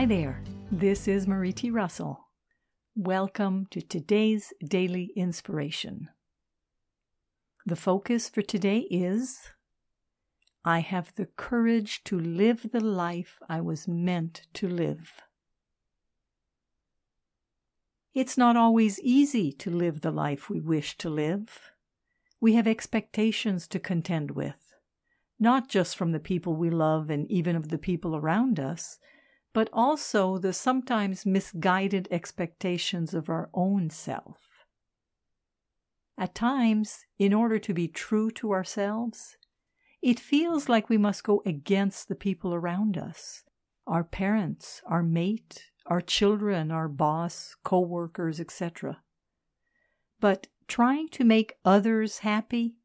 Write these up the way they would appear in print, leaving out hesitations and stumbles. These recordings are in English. Hi there, this is Marie T. Russell. Welcome to today's Daily Inspiration. The focus for today is, I have the courage to live the life I was meant to live. It's not always easy to live the life we wish to live. We have expectations to contend with, not just from the people we love and even of the people around us, but also the sometimes misguided expectations of our own self. At times, in order to be true to ourselves, it feels like we must go against the people around us, our parents, our mate, our children, our boss, co-workers, etc. But trying to make others happy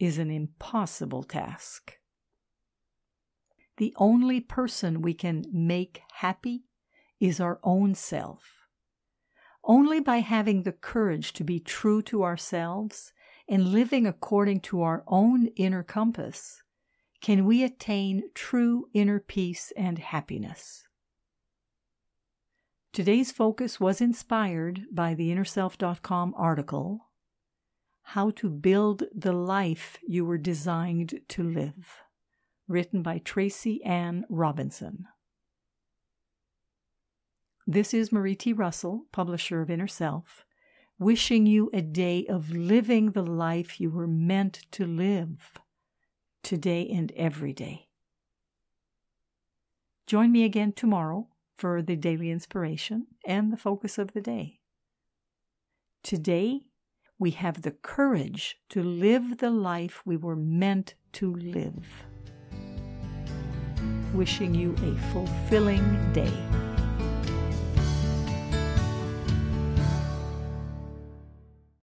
is an impossible task. The only person we can make happy is our own self. Only by having the courage to be true to ourselves and living according to our own inner compass can we attain true inner peace and happiness. Today's focus was inspired by the InnerSelf.com article, How to Build the Life You Were Designed to Live, written by Tracy Ann Robinson. This is Marie T. Russell, publisher of Inner Self, wishing you a day of living the life you were meant to live, today and every day. Join me again tomorrow for the daily inspiration and the focus of the day. Today, we have the courage to live the life we were meant to live. Wishing you a fulfilling day.